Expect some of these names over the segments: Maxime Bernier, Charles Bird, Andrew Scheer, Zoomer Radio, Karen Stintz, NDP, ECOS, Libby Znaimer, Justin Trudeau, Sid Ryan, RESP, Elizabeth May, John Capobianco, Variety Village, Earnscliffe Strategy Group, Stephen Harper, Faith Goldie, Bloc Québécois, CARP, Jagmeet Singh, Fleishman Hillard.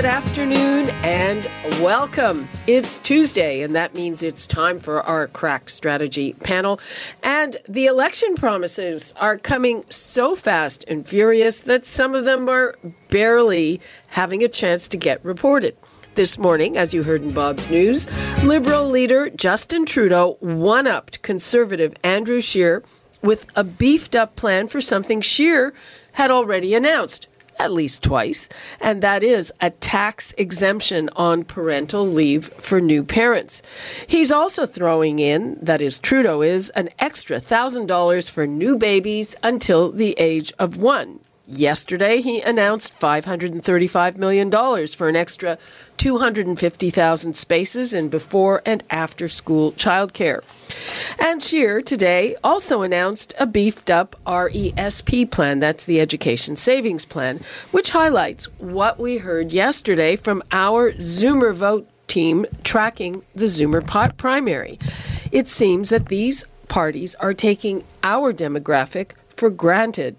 Good afternoon and welcome. It's Tuesday, and that means it's time for our Crack Strategy panel. And the election promises are coming so fast and furious that some of them are barely having a chance to get reported. This morning, as you heard in Bob's News, Liberal leader Justin Trudeau one-upped Conservative Andrew Scheer with a beefed-up plan for something Scheer had already announced at least twice, and that is a tax exemption on parental leave for new parents. He's also throwing in, that is, Trudeau is, an extra $1,000 for new babies until the age of one. Yesterday, he announced $535 million for an extra 250,000 spaces in before and after school childcare. And Scheer today also announced a beefed up RESP plan, that's the Education Savings Plan, which highlights what we heard yesterday from our Zoomer Vote team tracking the Zoomer primary. It seems that these parties are taking our demographic for granted,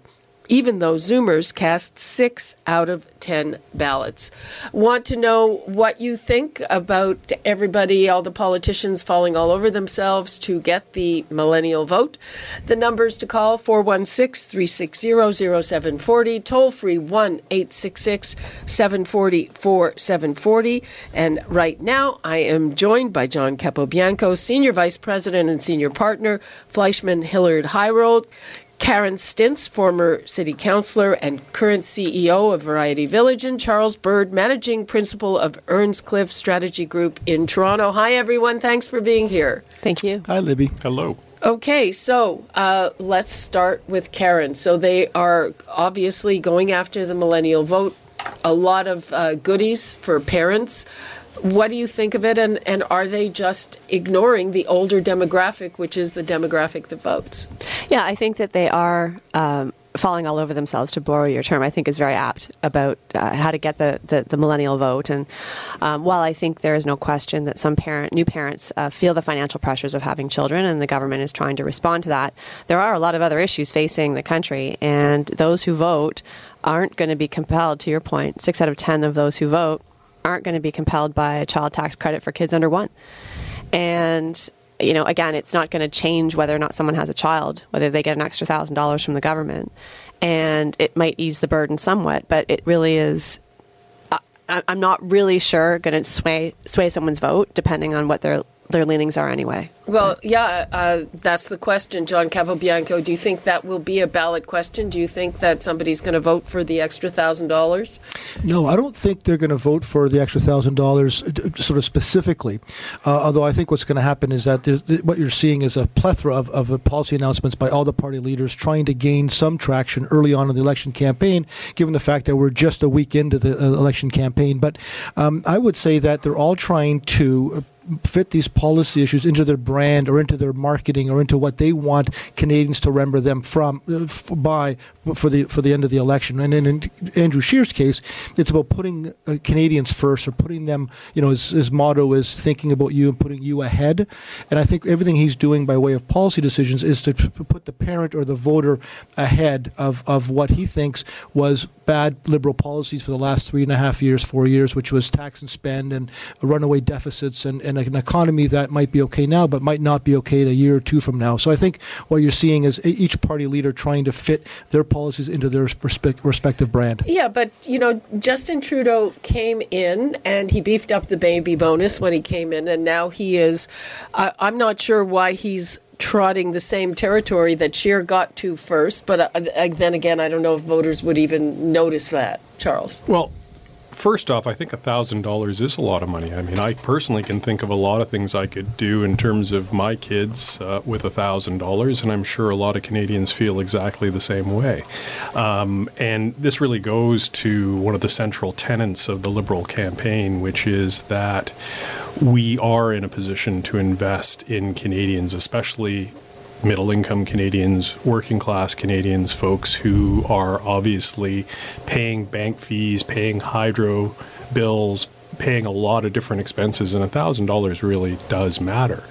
even though Zoomers cast 6 out of 10 ballots. Want to know what you think about everybody, all the politicians falling all over themselves to get the millennial vote? The numbers to call, 416-360-0740, toll-free 1-866-740-4740. And right now, I am joined by John Capobianco, Senior Vice President and Senior Partner, Fleishman Hillard Highroll, Karen Stintz, former city councillor and current CEO of Variety Village, and Charles Bird, managing principal of Earnscliffe Strategy Group in Toronto. Hi, everyone. Thanks for being here. Thank you. Hi, Libby. Hello. Okay, so let's start with Karen. So they are obviously going after the millennial vote. A lot of goodies for parents. What do you think of it, and are they just ignoring the older demographic, which is the demographic that votes? Yeah, I think that they are falling all over themselves, to borrow your term, I think is very apt, about how to get the millennial vote. And while I think there is no question that some new parents feel the financial pressures of having children, and the government is trying to respond to that, there are a lot of other issues facing the country, and those who vote aren't going to be compelled, to your point, 6 out of 10 of those who vote aren't going to be compelled by a child tax credit for kids under one. And, you know, again, it's not going to change whether or not someone has a child, whether they get an extra $1,000 from the government. And it might ease the burden somewhat, but it really is, I'm not really sure, going to sway someone's vote, depending on what their leanings are anyway. Well, yeah, that's the question, John Capobianco. Do you think that will be a ballot question? Do you think that somebody's going to vote for the extra $1,000? No, I don't think they're going to vote for the extra $1,000 sort of specifically, although I think what's going to happen is that what you're seeing is a plethora of policy announcements by all the party leaders trying to gain some traction early on in the election campaign, given the fact that we're just a week into the election campaign. But I would say that they're all trying to fit these policy issues into their brand or into their marketing or into what they want Canadians to remember them for the end of the election. And in Andrew Scheer's case, it's about putting Canadians first, or putting them, you know, his motto is thinking about you and putting you ahead. And I think everything he's doing by way of policy decisions is to put the parent or the voter ahead of what he thinks was bad Liberal policies for the last 4 years, which was tax and spend and runaway deficits and an economy that might be okay now but might not be okay in a year or two from now. So I think what you're seeing is each party leader trying to fit their policies into their respective brand. Yeah, but, you know, Justin Trudeau came in and he beefed up the baby bonus when he came in, and now he is, I'm not sure why he's trotting the same territory that Scheer got to first, but then again, I don't know if voters would even notice that. Charles? Well, First off, I think $1,000 is a lot of money. I mean, I personally can think of a lot of things I could do in terms of my kids with $1,000, and I'm sure a lot of Canadians feel exactly the same way. And this really goes to one of the central tenets of the Liberal campaign, which is that we are in a position to invest in Canadians, especially middle-income Canadians, working-class Canadians, folks who are obviously paying bank fees, paying hydro bills, paying a lot of different expenses, and $1,000 really does matter.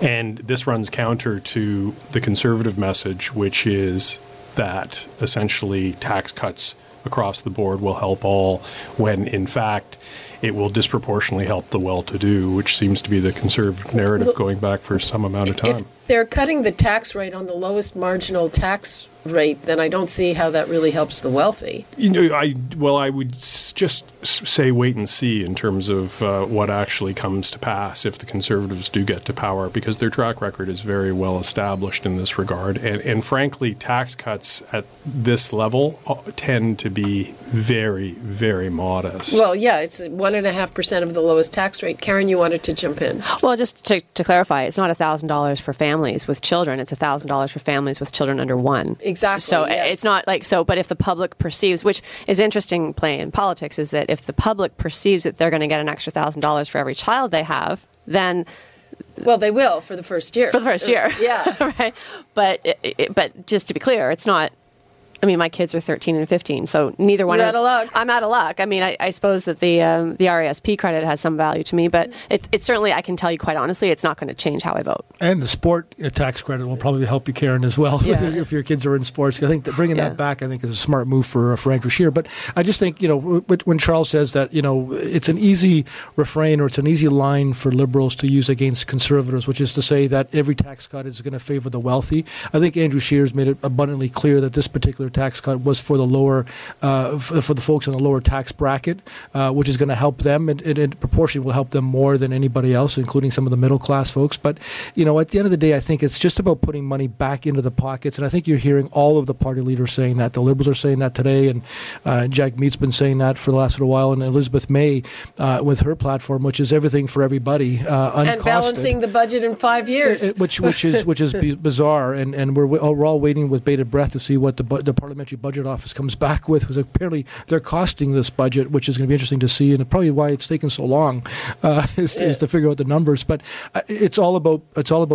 And this runs counter to the Conservative message, which is that essentially tax cuts across the board will help all, when in fact it will disproportionately help the well-to-do, which seems to be the Conservative narrative going back for some amount of time. If they're cutting the tax rate on the lowest marginal tax rate, then I don't see how that really helps the wealthy. I would just say wait and see in terms of what actually comes to pass if the Conservatives do get to power, because their track record is very well established in this regard. And frankly, tax cuts at this level tend to be very, very modest. Well, yeah, it's 1.5% of the lowest tax rate. Karen, you wanted to jump in. Well, just to clarify, it's not $1,000 for families with children. It's $1,000 for families with children under one. Exactly. So yes. It's not like so, but if the public perceives, which is interesting play in politics, is that if the public perceives that they're going to get an extra $1,000 for every child they have, then... Well, they will for the first year. For the first year. Yeah. Right. But just to be clear, it's not... I mean, my kids are 13 and 15, so neither one... You're out of luck. I'm out of luck. I mean, I suppose that the RESP credit has some value to me, but it's certainly, I can tell you quite honestly, it's not going to change how I vote. And the sport tax credit will probably help you, Karen, as well, yeah. If your kids are in sports. I think that bringing that back, I think, is a smart move for Andrew Scheer. But I just think, when Charles says that, it's an easy refrain or it's an easy line for Liberals to use against Conservatives, which is to say that every tax cut is going to favor the wealthy. I think Andrew Scheer's made it abundantly clear that this particular tax cut was for the lower, for the folks in the lower tax bracket, which is going to help them, and it proportionally will help them more than anybody else, including some of the middle class folks. But at the end of the day, I think it's just about putting money back into the pockets, and I think you're hearing all of the party leaders saying that. The Liberals are saying that today, and Jagmeet's been saying that for the last little while, and Elizabeth May with her platform, which is everything for everybody, uncosted, and balancing the budget in 5 years, which is bizarre, and we're all waiting with bated breath to see what the Parliamentary Budget Office comes back with, was apparently they're costing this budget, which is going to be interesting to see, and probably why it's taken so long is to figure out the numbers. But it's all about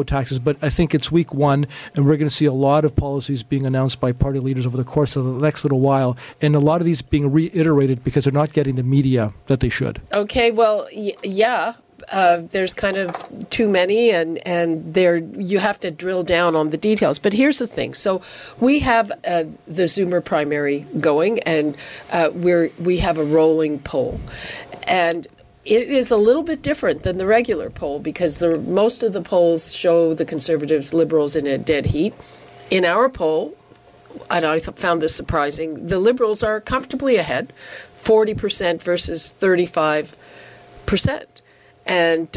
taxes. But I think it's week one, and we're going to see a lot of policies being announced by party leaders over the course of the next little while, and a lot of these being reiterated because they're not getting the media that they should. Okay, well, yeah. There's kind of too many, and there you have to drill down on the details. But here's the thing: so we have the Zoomer primary going, and we have a rolling poll, and it is a little bit different than the regular poll because most of the polls show the Conservatives, Liberals in a dead heat. In our poll, and I found this surprising, the Liberals are comfortably ahead, 40% versus 35%. And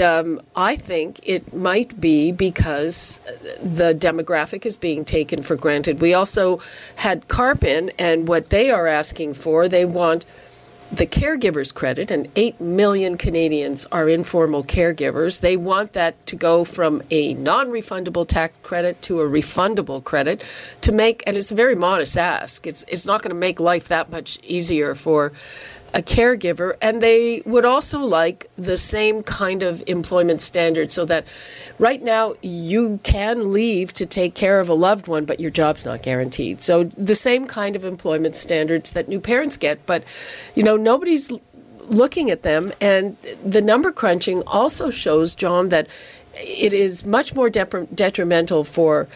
I think it might be because the demographic is being taken for granted. We also had CARP in, and what they are asking for, they want the caregivers credit, and 8 million Canadians are informal caregivers. They want that to go from a non-refundable tax credit to a refundable credit to make, and it's a very modest ask. It's not going to make life that much easier for a caregiver, and they would also like the same kind of employment standards so that right now you can leave to take care of a loved one, but your job's not guaranteed. So the same kind of employment standards that new parents get, but, nobody's looking at them. And the number crunching also shows, John, that it is much more detrimental for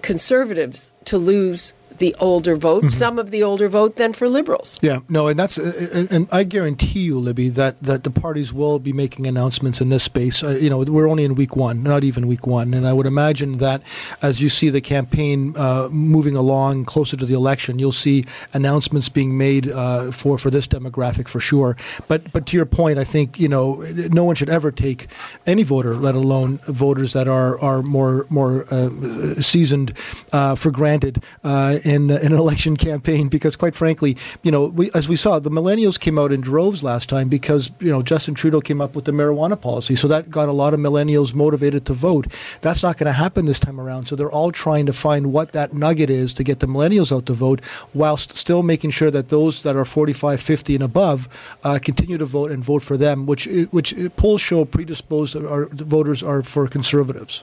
Conservatives to lose the older vote, mm-hmm. some of the older vote, than for Liberals. Yeah, no, and that's, and I guarantee you, Libby, that the parties will be making announcements in this space. We're only in week one, not even week one, and I would imagine that as you see the campaign moving along closer to the election, you'll see announcements being made for this demographic for sure. But to your point, I think no one should ever take any voter, let alone voters that are more seasoned, for granted. in an election campaign, because quite frankly, you know, we, as we saw, the millennials came out in droves last time because, you know, Justin Trudeau came up with the marijuana policy. So that got a lot of millennials motivated to vote. That's not going to happen this time around. So they're all trying to find what that nugget is to get the millennials out to vote, whilst still making sure that those that are 45, 50 and above continue to vote and vote for them, which polls show predisposed our voters are for conservatives.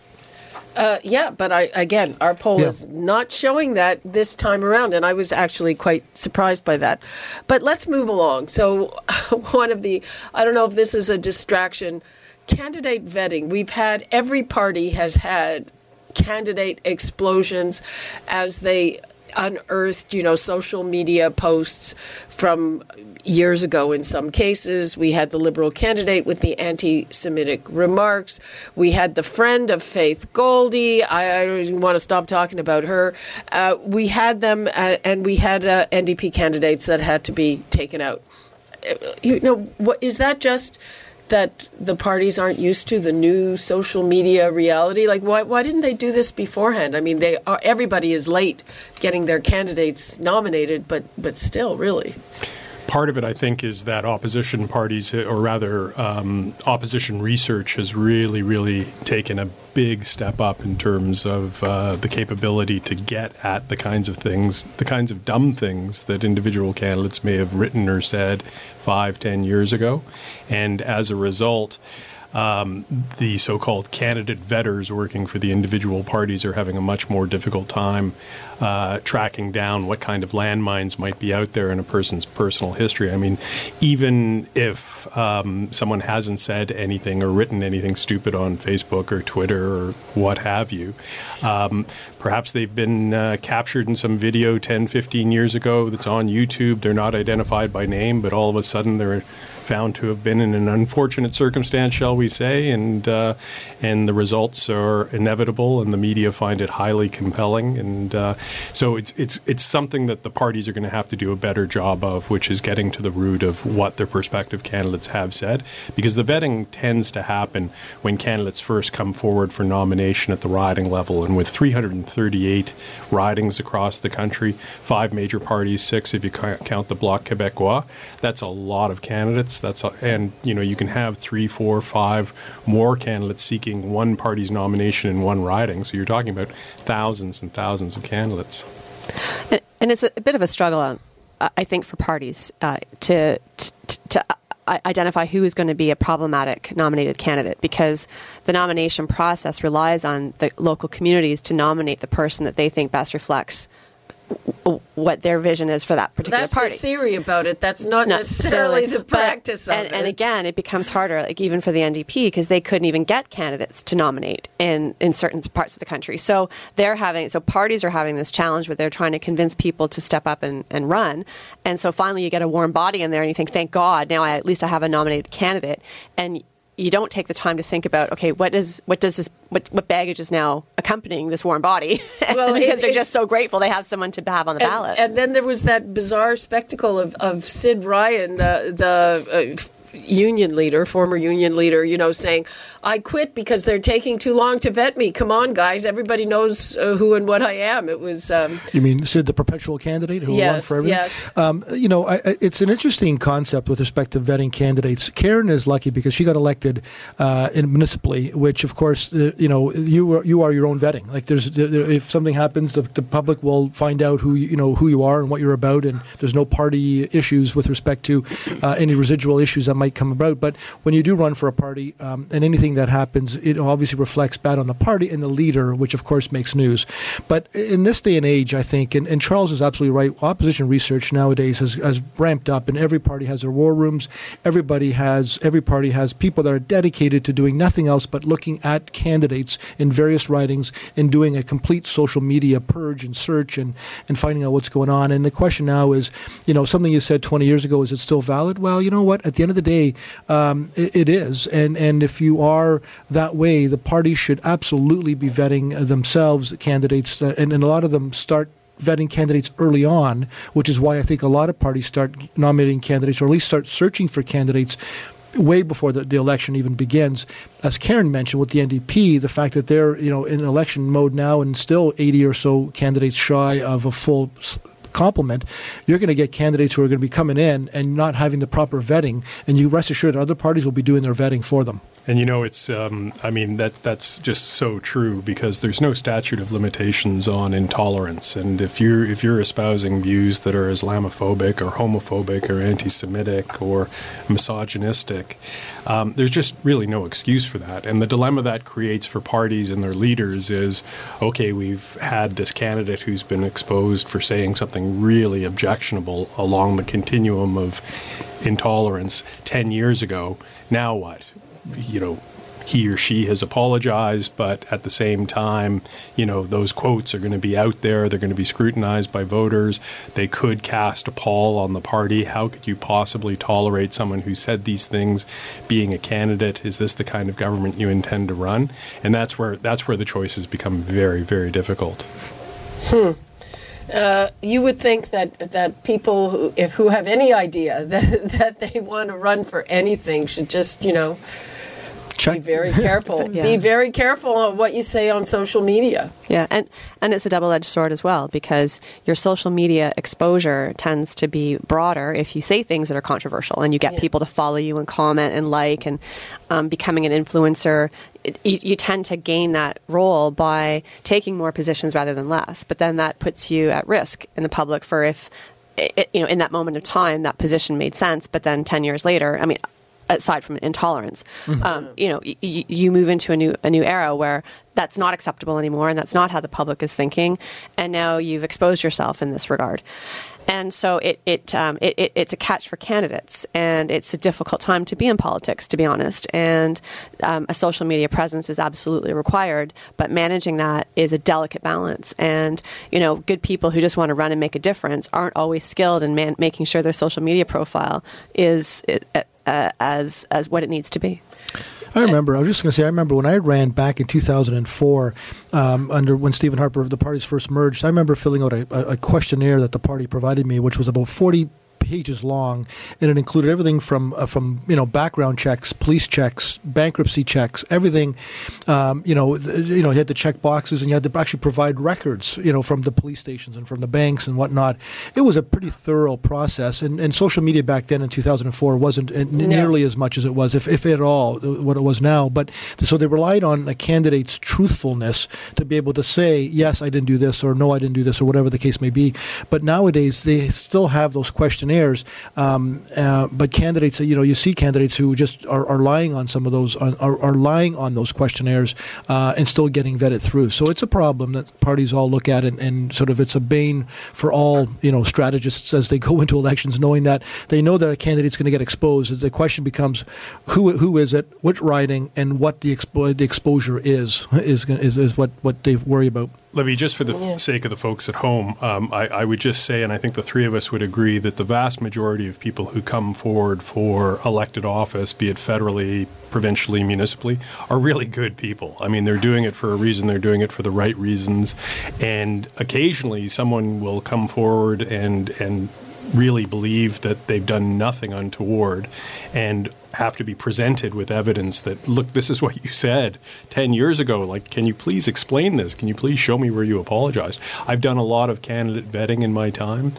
Yeah, but again, our poll is not showing that this time around, and I was actually quite surprised by that. But let's move along. So one of the, I don't know if this is a distraction, candidate vetting. We've had, every party has had candidate explosions as they unearthed, you know, social media posts from years ago. In some cases, we had the Liberal candidate with the anti-Semitic remarks. We had the friend of Faith Goldie. I don't even want to stop talking about her. We had them, and we had NDP candidates that had to be taken out. You know, what, is that just that the parties aren't used to the new social media reality? Like, why didn't they do this beforehand? I mean, they are, everybody is late getting their candidates nominated, but still, really. Part of it, I think, is that opposition parties, or rather opposition research, has really, really taken a big step up in terms of the capability to get at the kinds of things, the kinds of dumb things that individual candidates may have written or said 5-10 years ago. And as a result, the so-called candidate vetters working for the individual parties are having a much more difficult time tracking down what kind of landmines might be out there in a person's personal history. I mean, even if someone hasn't said anything or written anything stupid on Facebook or Twitter or what have you, perhaps they've been captured in some video 10-15 years ago that's on YouTube. They're not identified by name, but all of a sudden they're found to have been in an unfortunate circumstance, shall we say, and the results are inevitable, and the media find it highly compelling, and so it's something that the parties are going to have to do a better job of, which is getting to the root of what their prospective candidates have said, because the vetting tends to happen when candidates first come forward for nomination at the riding level, and with 338 ridings across the country, 5 major parties, 6 if you count the Bloc Québécois, that's a lot of candidates. And you know, you can have 3, 4, 5 more candidates seeking one party's nomination in one riding. So you're talking about thousands and thousands of candidates. And it's a bit of a struggle, I think, for parties to identify who is going to be a problematic nominated candidate, because the nomination process relies on the local communities to nominate the person that they think best reflects what their vision is for that particular party. That's the theory about it. That's not necessarily the practice of it. And again, it becomes harder, like even for the NDP, because they couldn't even get candidates to nominate in certain parts of the country. So parties are having this challenge where they're trying to convince people to step up and run. And so finally you get a warm body in there and you think, thank God, now at least I have a nominated candidate. And you don't take the time to think about, okay, what baggage is now accompanying this warm body? Well, because they're just so grateful they have someone to have on the ballot. And then there was that bizarre spectacle of Sid Ryan, the former union leader, you know, saying, I quit because they're taking too long to vet me. Come on, guys. Everybody knows who and what I am. It was... You mean Sid, the perpetual candidate who won for everything? Yes. You know, it's an interesting concept with respect to vetting candidates. Karen is lucky because she got elected municipally, which, of course, you know, you are your own vetting. Like, if something happens, the public will find out who you are and what you're about, and there's no party issues with respect to any residual issues that might come about. But when you do run for a party, and anything that happens, it obviously reflects bad on the party and the leader, which of course makes news. But in this day and age, I think, and Charles is absolutely right, opposition research nowadays has ramped up, and every party has their war rooms. Every party has people that are dedicated to doing nothing else but looking at candidates in various writings and doing a complete social media purge and search and finding out what's going on. And the question now is, you know, something you said 20 years ago, is it still valid? Well, you know what? At the end of the day, it is. And if you are that way, the parties should absolutely be vetting themselves candidates, and a lot of them start vetting candidates early on, which is why I think a lot of parties start nominating candidates, or at least start searching for candidates way before the election even begins. As Karen mentioned with the NDP, the fact that they're, you know, in election mode now and still 80 or so candidates shy of a full complement, you're going to get candidates who are going to be coming in and not having the proper vetting, and you rest assured other parties will be doing their vetting for them. And you know, it's I mean, that's just so true, because there's no statute of limitations on intolerance, and if you're espousing views that are Islamophobic or homophobic or anti-Semitic or misogynistic, there's just really no excuse for that. And the dilemma that creates for parties and their leaders is, okay, we've had this candidate who's been exposed for saying something really objectionable along the continuum of intolerance 10 years ago. Now what? You know, he or she has apologized, but at the same time, you know, those quotes are going to be out there. They're going to be scrutinized by voters. They could cast a pall on the party. How could you possibly tolerate someone who said these things being a candidate? Is this the kind of government you intend to run? And that's where the choices become very, very difficult. You would think that people who have any idea that they want to run for anything should just, you know, check. Be very careful. Yeah. Be very careful on what you say on social media. Yeah, and it's a double-edged sword as well, because your social media exposure tends to be broader if you say things that are controversial, and you get people to follow you and comment and like, and becoming an influencer. You tend to gain that role by taking more positions rather than less, but then that puts you at risk in the public for if, you know, in that moment of time, that position made sense, but then 10 years later, I mean, aside from intolerance, you know, you move into a new era where that's not acceptable anymore, and that's not how the public is thinking, and now you've exposed yourself in this regard. And so it's a catch for candidates, and it's a difficult time to be in politics, to be honest. And a social media presence is absolutely required, but managing that is a delicate balance. And, you know, good people who just want to run and make a difference aren't always skilled in making sure their social media profile is as what it needs to be. I remember when I ran back in 2004, when Stephen Harper of the parties first merged, I remember filling out a questionnaire that the party provided me, which was about 40 pages long, and it included everything from you know, background checks, police checks, bankruptcy checks, everything. You had to check boxes, and you had to actually provide records, you know, from the police stations and from the banks and whatnot. It was a pretty thorough process, and social media back then in 2004 wasn't nearly as much as it was, if at all, what it was now. But so they relied on a candidate's truthfulness to be able to say, yes, I didn't do this, or no, I didn't do this, or whatever the case may be. But nowadays they still have those questionnaires. But candidates, you know, you see candidates who just are lying on some of those, are lying on those questionnaires and still getting vetted through. So it's a problem that parties all look at, and sort of it's a bane for all, you know, strategists as they go into elections, knowing that they know that a candidate's going to get exposed. The question becomes, who is it, which riding, and what the exposure is what they worry about. Libby, just for the sake of the folks at home, I would just say, and I think the three of us would agree, that the vast majority of people who come forward for elected office, be it federally, provincially, municipally, are really good people. I mean, they're doing it for a reason. They're doing it for the right reasons. And occasionally someone will come forward and really believe that they've done nothing untoward, and have to be presented with evidence that, look, this is what you said 10 years ago. Like, can you please explain this? Can you please show me where you apologized? I've done a lot of candidate vetting in my time.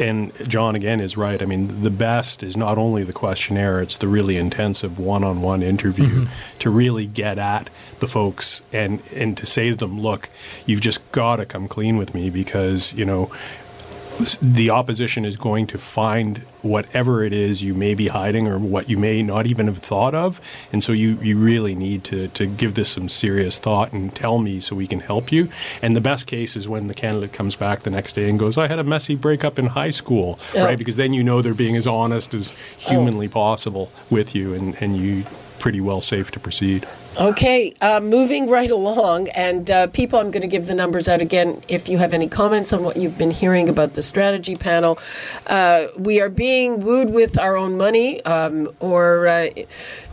And John, again, is right. I mean, the best is not only the questionnaire, it's the really intensive one-on-one interview to really get at the folks and to say to them, look, you've just got to come clean with me, because, you know, the opposition is going to find whatever it is you may be hiding or what you may not even have thought of. And so you really need to give this some serious thought and tell me so we can help you. And the best case is when the candidate comes back the next day and goes, I had a messy breakup in high school, right? Because then you know they're being as honest as humanly possible with you, and you pretty well safe to proceed. Okay, moving right along, and people, I'm going to give the numbers out again if you have any comments on what you've been hearing about the strategy panel. We are being wooed with our own money, or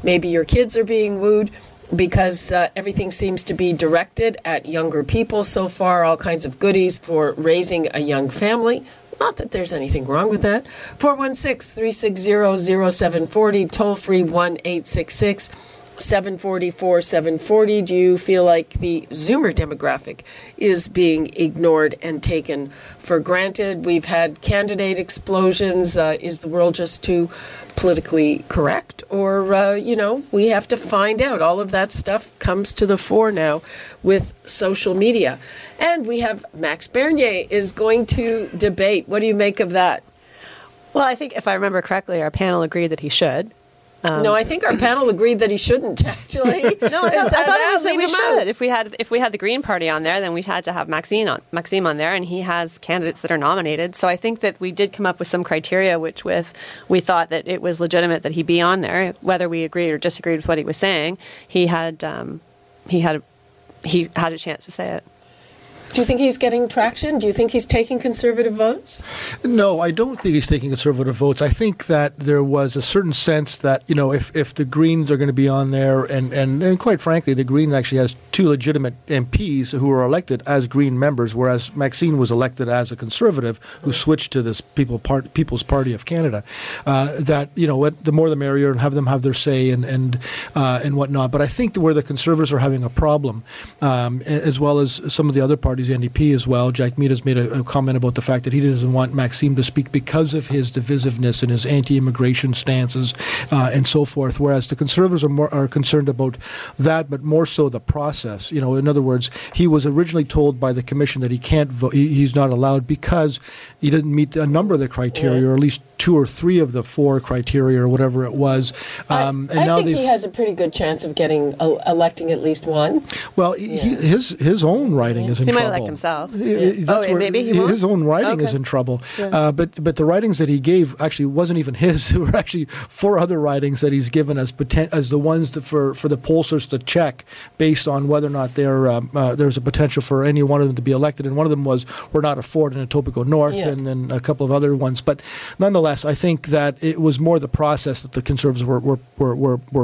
maybe your kids are being wooed, because everything seems to be directed at younger people so far, all kinds of goodies for raising a young family. Not that there's anything wrong with that. 416-360-0740, toll-free 1-866-740-4740. Do you feel like the Zoomer demographic is being ignored and taken for granted? We've had candidate explosions. Is the world just too politically correct? Or, you know, we have to find out. All of that stuff comes to the fore now with social media. And we have Max Bernier is going to debate. What do you make of that? Well, I think if I remember correctly, our panel agreed that he should. No, I think our panel agreed that he shouldn't, actually. No, I thought it was that we should. If we had the Green Party on there, then we had to have Maxime on there, and he has candidates that are nominated. So I think that we did come up with some criteria which we thought that it was legitimate that he be on there, whether we agreed or disagreed with what he was saying. He had a chance to say it. Do you think he's getting traction? Do you think he's taking conservative votes? No, I don't think he's taking conservative votes. I think that there was a certain sense that, you know, if the Greens are going to be on there, and quite frankly, the Green actually has two legitimate MPs who are elected as Green members, whereas Maxime was elected as a conservative who switched to this People's Party of Canada, that, you know, the more the merrier and have them have their say and whatnot. But I think where the conservatives are having a problem, as well as some of the other parties, his NDP as well. Jagmeet has made a comment about the fact that he doesn't want Maxime to speak because of his divisiveness and his anti-immigration stances and so forth, whereas the Conservatives are concerned about that, but more so the process. You know, in other words, he was originally told by the Commission that he can't vote, he's not allowed because he didn't meet a number of the criteria, or at least two or three of the four criteria or whatever it was. I think he has a pretty good chance of electing at least one. Well, yeah. his own writing is in trouble. He might elect himself. Maybe he won't? His own writing is in trouble. Yeah. But the writings that he gave actually wasn't even his. There were actually four other writings that he's given as the ones that for the pollsters to check based on whether or not there's a potential for any one of them to be elected. And one of them was We're Not a Fort in Etobicoke North, and then a couple of other ones. But nonetheless, I think that it was more the process that the Conservatives were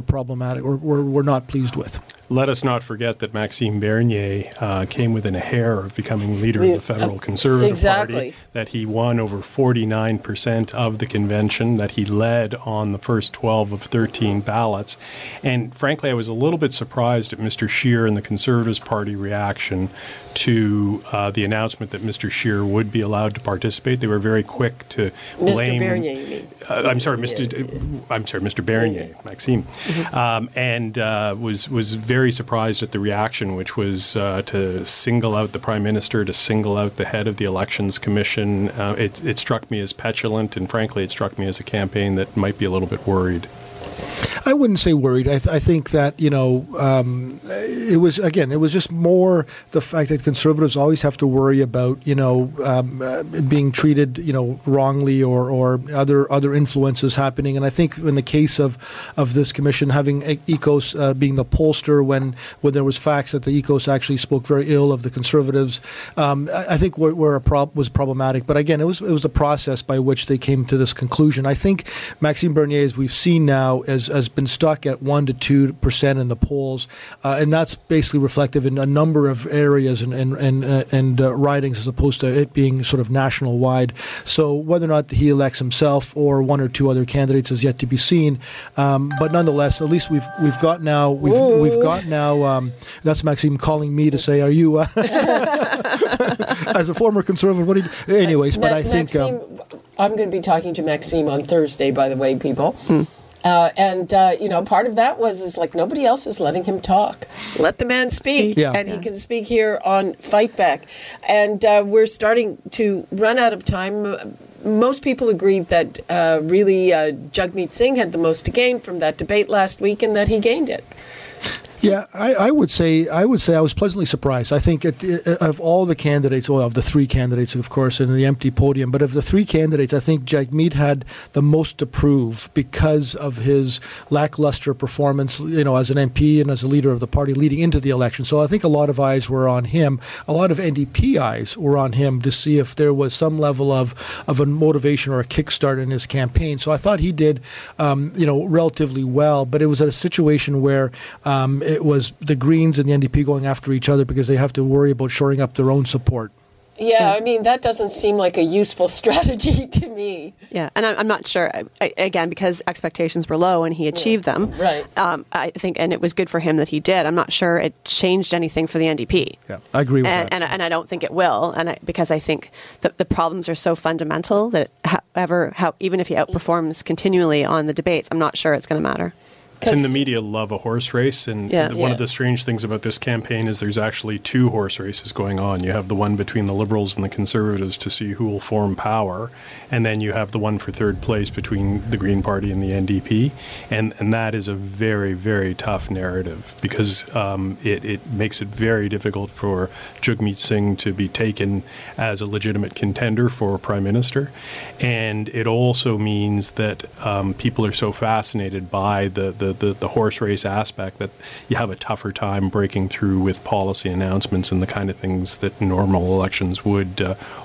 problematic or were not pleased with. Let us not forget that Maxime Bernier came within a hair of becoming leader of the Federal Conservative Party, that he won over 49% of the convention, that he led on the first 12 of 13 ballots. And frankly, I was a little bit surprised at Mr. Scheer and the Conservatives' Party reaction to the announcement that Mr. Scheer would be allowed to participate. They were very quick to blame... Mr. Bernier, you mean? Mr. Bernier, Maxime. Mm-hmm. Was very surprised at the reaction, which was to single out the Prime Minister, to single out the head of the Elections Commission. It struck me as petulant, and frankly, it struck me as a campaign that might be a little bit worried. I wouldn't say worried. I think that, you know, it was just more the fact that Conservatives always have to worry about, you know, being treated, you know, wrongly or other influences happening. And I think in the case of this commission, having ECOS being the pollster when there was facts that the ECOS actually spoke very ill of the Conservatives, I think was problematic. But again, it was the process by which they came to this conclusion. I think Maxime Bernier, as we've seen now, has been stuck at 1 to 2% in the polls, and that's basically reflective in a number of areas and ridings, as opposed to it being sort of national wide. So whether or not he elects himself or one or two other candidates is yet to be seen. But nonetheless, at least we've got now. That's Maxime calling me to say, "Are you?" As a former Conservative, what do you? Anyways, but I think I'm going to be talking to Maxime on Thursday. By the way, people. You know, part of that is like nobody else is letting him talk. Let the man speak. Yeah. And he can speak here on Fight Back. And we're starting to run out of time. Most people agreed that Jagmeet Singh had the most to gain from that debate last week, and that he gained it. Yeah, I would say I was pleasantly surprised. I think of all the candidates, of the three candidates, of course, in the empty podium, but of the three candidates, I think Jagmeet had the most to prove because of his lackluster performance, you know, as an MP and as a leader of the party leading into the election. So I think a lot of eyes were on him. A lot of NDP eyes were on him to see if there was some level of a motivation or a kickstart in his campaign. So I thought he did, you know, relatively well, but it was at a situation where it was the Greens and the NDP going after each other because they have to worry about shoring up their own support. Yeah, I mean, that doesn't seem like a useful strategy to me. Yeah, and I'm not sure, again, because expectations were low and he achieved them. Right. I think, and it was good for him that he did. I'm not sure it changed anything for the NDP. Yeah, I agree with that. And I don't think it will, because I think the problems are so fundamental that even if he outperforms continually on the debates, I'm not sure it's going to matter. And the media love a horse race, and one of the strange things about this campaign is there's actually two horse races going on. You have the one between the Liberals and the Conservatives to see who will form power, and then you have the one for third place between the Green Party and the NDP, and that is a very, very tough narrative because it makes it very difficult for Jagmeet Singh to be taken as a legitimate contender for Prime Minister, and it also means that people are so fascinated by the horse race aspect that you have a tougher time breaking through with policy announcements and the kind of things that normal elections would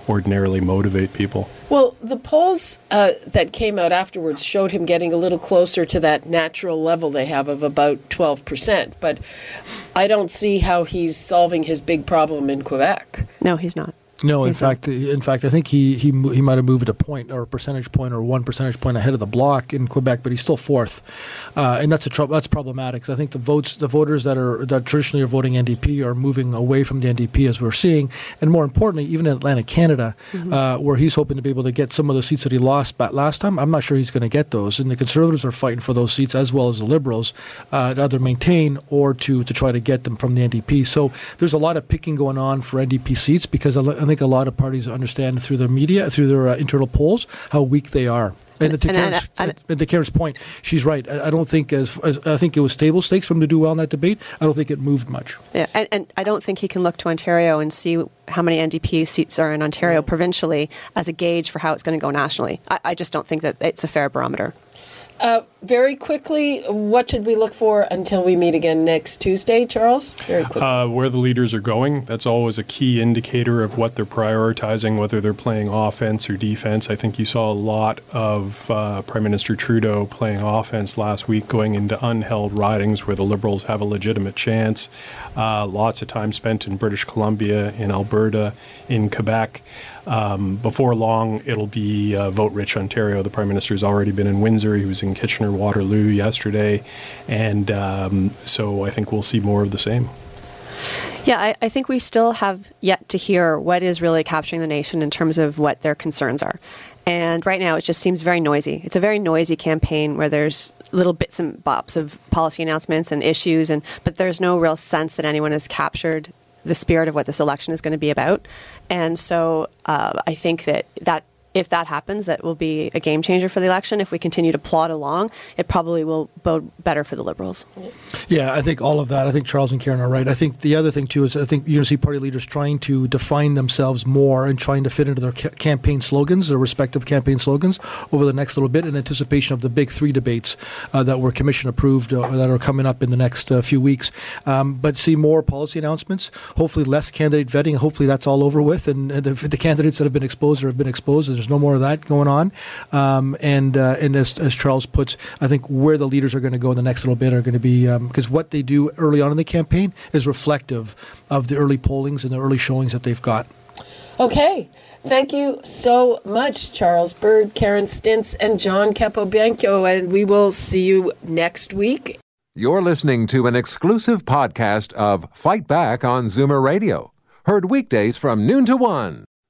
ordinarily motivate people. Well, the polls that came out afterwards showed him getting a little closer to that natural level they have of about 12%, but I don't see how he's solving his big problem in Quebec. No, he's not. No, in fact, I think he might have moved a point or a percentage point or 1 percentage point ahead of the Bloc in Quebec, but he's still fourth, and that's that's problematic. So I think the voters that traditionally are voting NDP are moving away from the NDP as we're seeing, and more importantly, even in Atlantic Canada, where he's hoping to be able to get some of the seats that he lost last time. I'm not sure he's going to get those, and the Conservatives are fighting for those seats as well as the Liberals to either maintain or to try to get them from the NDP. So there's a lot of picking going on for NDP seats because I think a lot of parties understand through their media, through their internal polls, how weak they are. And to Karen's point, she's right. I don't think I think it was table stakes for him to do well in that debate. I don't think it moved much. Yeah, and I don't think he can look to Ontario and see how many NDP seats are in Ontario provincially as a gauge for how it's going to go nationally. I just don't think that it's a fair barometer. Very quickly, what should we look for until we meet again next Tuesday, Charles? Very quickly. Where the leaders are going. That's always a key indicator of what they're prioritizing, whether they're playing offense or defense. I think you saw a lot of Prime Minister Trudeau playing offense last week, going into unheld ridings where the Liberals have a legitimate chance. Lots of time spent in British Columbia, in Alberta, in Quebec. Before long, it'll be vote-rich Ontario. The Prime Minister's already been in Windsor. He was in Kitchener-Waterloo yesterday. And so I think we'll see more of the same. Yeah, I think we still have yet to hear what is really capturing the nation in terms of what their concerns are. And right now, it just seems very noisy. It's a very noisy campaign where there's little bits and bops of policy announcements and issues, but there's no real sense that anyone has captured the spirit of what this election is going to be about. And so I think that if that happens, that will be a game changer for the election. If we continue to plod along, it probably will bode better for the Liberals. Yeah, I think all of that. I think Charles and Karen are right. I think the other thing, too, is I think you're going to see party leaders trying to define themselves more and trying to fit into their campaign slogans, their respective campaign slogans, over the next little bit in anticipation of the big three debates that were commission-approved that are coming up in the next few weeks. But see more policy announcements, hopefully less candidate vetting. Hopefully that's all over with, and the candidates that have been exposed or have been exposed. There's no more of that going on. And as Charles puts, I think where the leaders are going to go in the next little bit are going to be, because what they do early on in the campaign is reflective of the early pollings and the early showings that they've got. Okay. Thank you so much, Charles Bird, Karen Stintz, and John Capobianco. And we will see you next week. You're listening to an exclusive podcast of Fight Back on Zoomer Radio. Heard weekdays from noon to one.